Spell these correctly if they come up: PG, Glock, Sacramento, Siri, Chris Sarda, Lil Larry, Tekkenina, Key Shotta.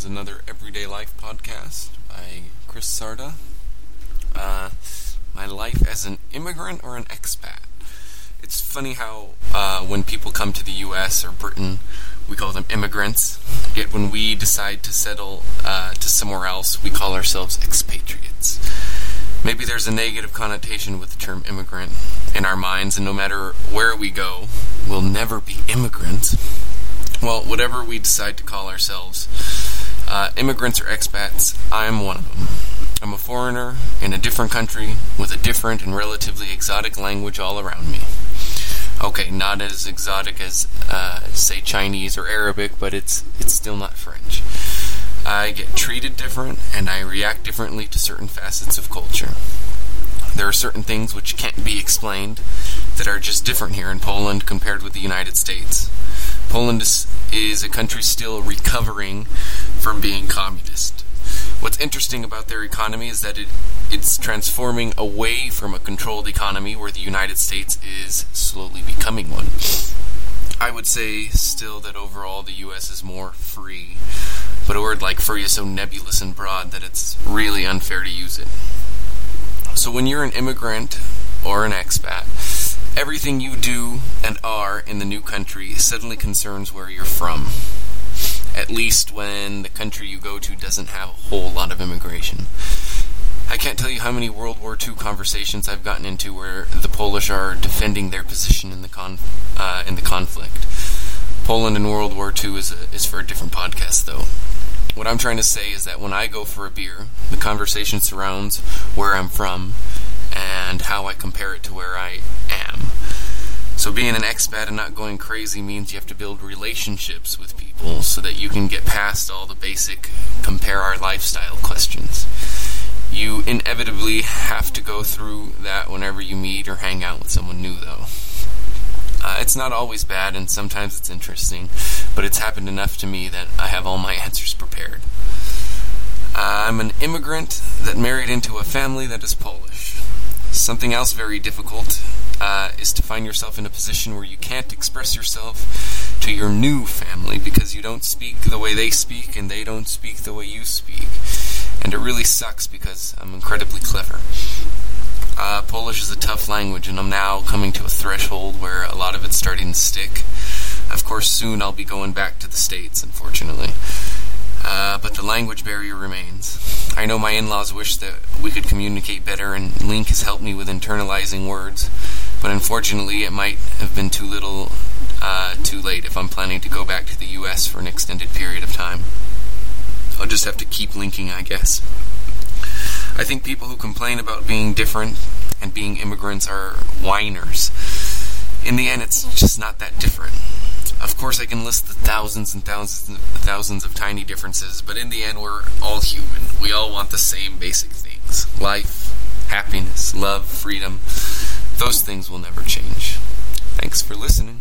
is another Everyday Life podcast by Chris Sarda. My life as an immigrant or an expat. It's funny how when people come to the U.S. or Britain, we call them immigrants. Yet when we decide to settle to somewhere else, we call ourselves expatriates. Maybe there's a negative connotation with the term immigrant in our minds, and no matter where we go, we'll never be immigrants. Well, whatever we decide to call ourselves, immigrants or expats, I'm one of them. I'm a foreigner in a different country with a different and relatively exotic language all around me. Okay, not as exotic as, say, Chinese or Arabic, but it's still not French. I get treated different, and I react differently to certain facets of culture. There are certain things which can't be explained that are just different here in Poland compared with the United States. Poland is a country still recovering from being communist. What's interesting about their economy is that it's transforming away from a controlled economy where the United States is slowly becoming one. I would say still that overall the U.S. is more free, but a word like free is so nebulous and broad that it's really unfair to use it. So when you're an immigrant or an expat, everything you do and are in the new country suddenly concerns where you're from, at least when the country you go to doesn't have a whole lot of immigration. I can't tell you how many World War II conversations I've gotten into where the Polish are defending their position in the conflict. Poland and World War II is for a different podcast, though. What I'm trying to say is that when I go for a beer, the conversation surrounds where I'm from and how I compare it to where I am. So being an expat and not going crazy means you have to build relationships with people so that you can get past all the basic compare our lifestyle questions. You inevitably have to go through that whenever you meet or hang out with someone new, though. It's not always bad, and sometimes it's interesting, but it's happened enough to me that I have all my answers prepared. I'm an immigrant that married into a family that is Polish. Something else very difficult is to find yourself in a position where you can't express yourself to your new family because you don't speak the way they speak and they don't speak the way you speak. And it really sucks because I'm incredibly clever. Polish is a tough language, and I'm now coming to a threshold where a lot of it's starting to stick. Of course, soon I'll be going back to the States, unfortunately. But the language barrier remains. I know my in-laws wish that we could communicate better, and Link has helped me with internalizing words, but unfortunately it might have been too little, too late if I'm planning to go back to the U.S. for an extended period of time. I'll just have to keep linking, I guess. I think people who complain about being different and being immigrants are whiners. In the end, it's just not that different. Of course, I can list the thousands and thousands of tiny differences, but in the end, we're all human. We all want the same basic things. Life, happiness, love, freedom. Those things will never change. Thanks for listening.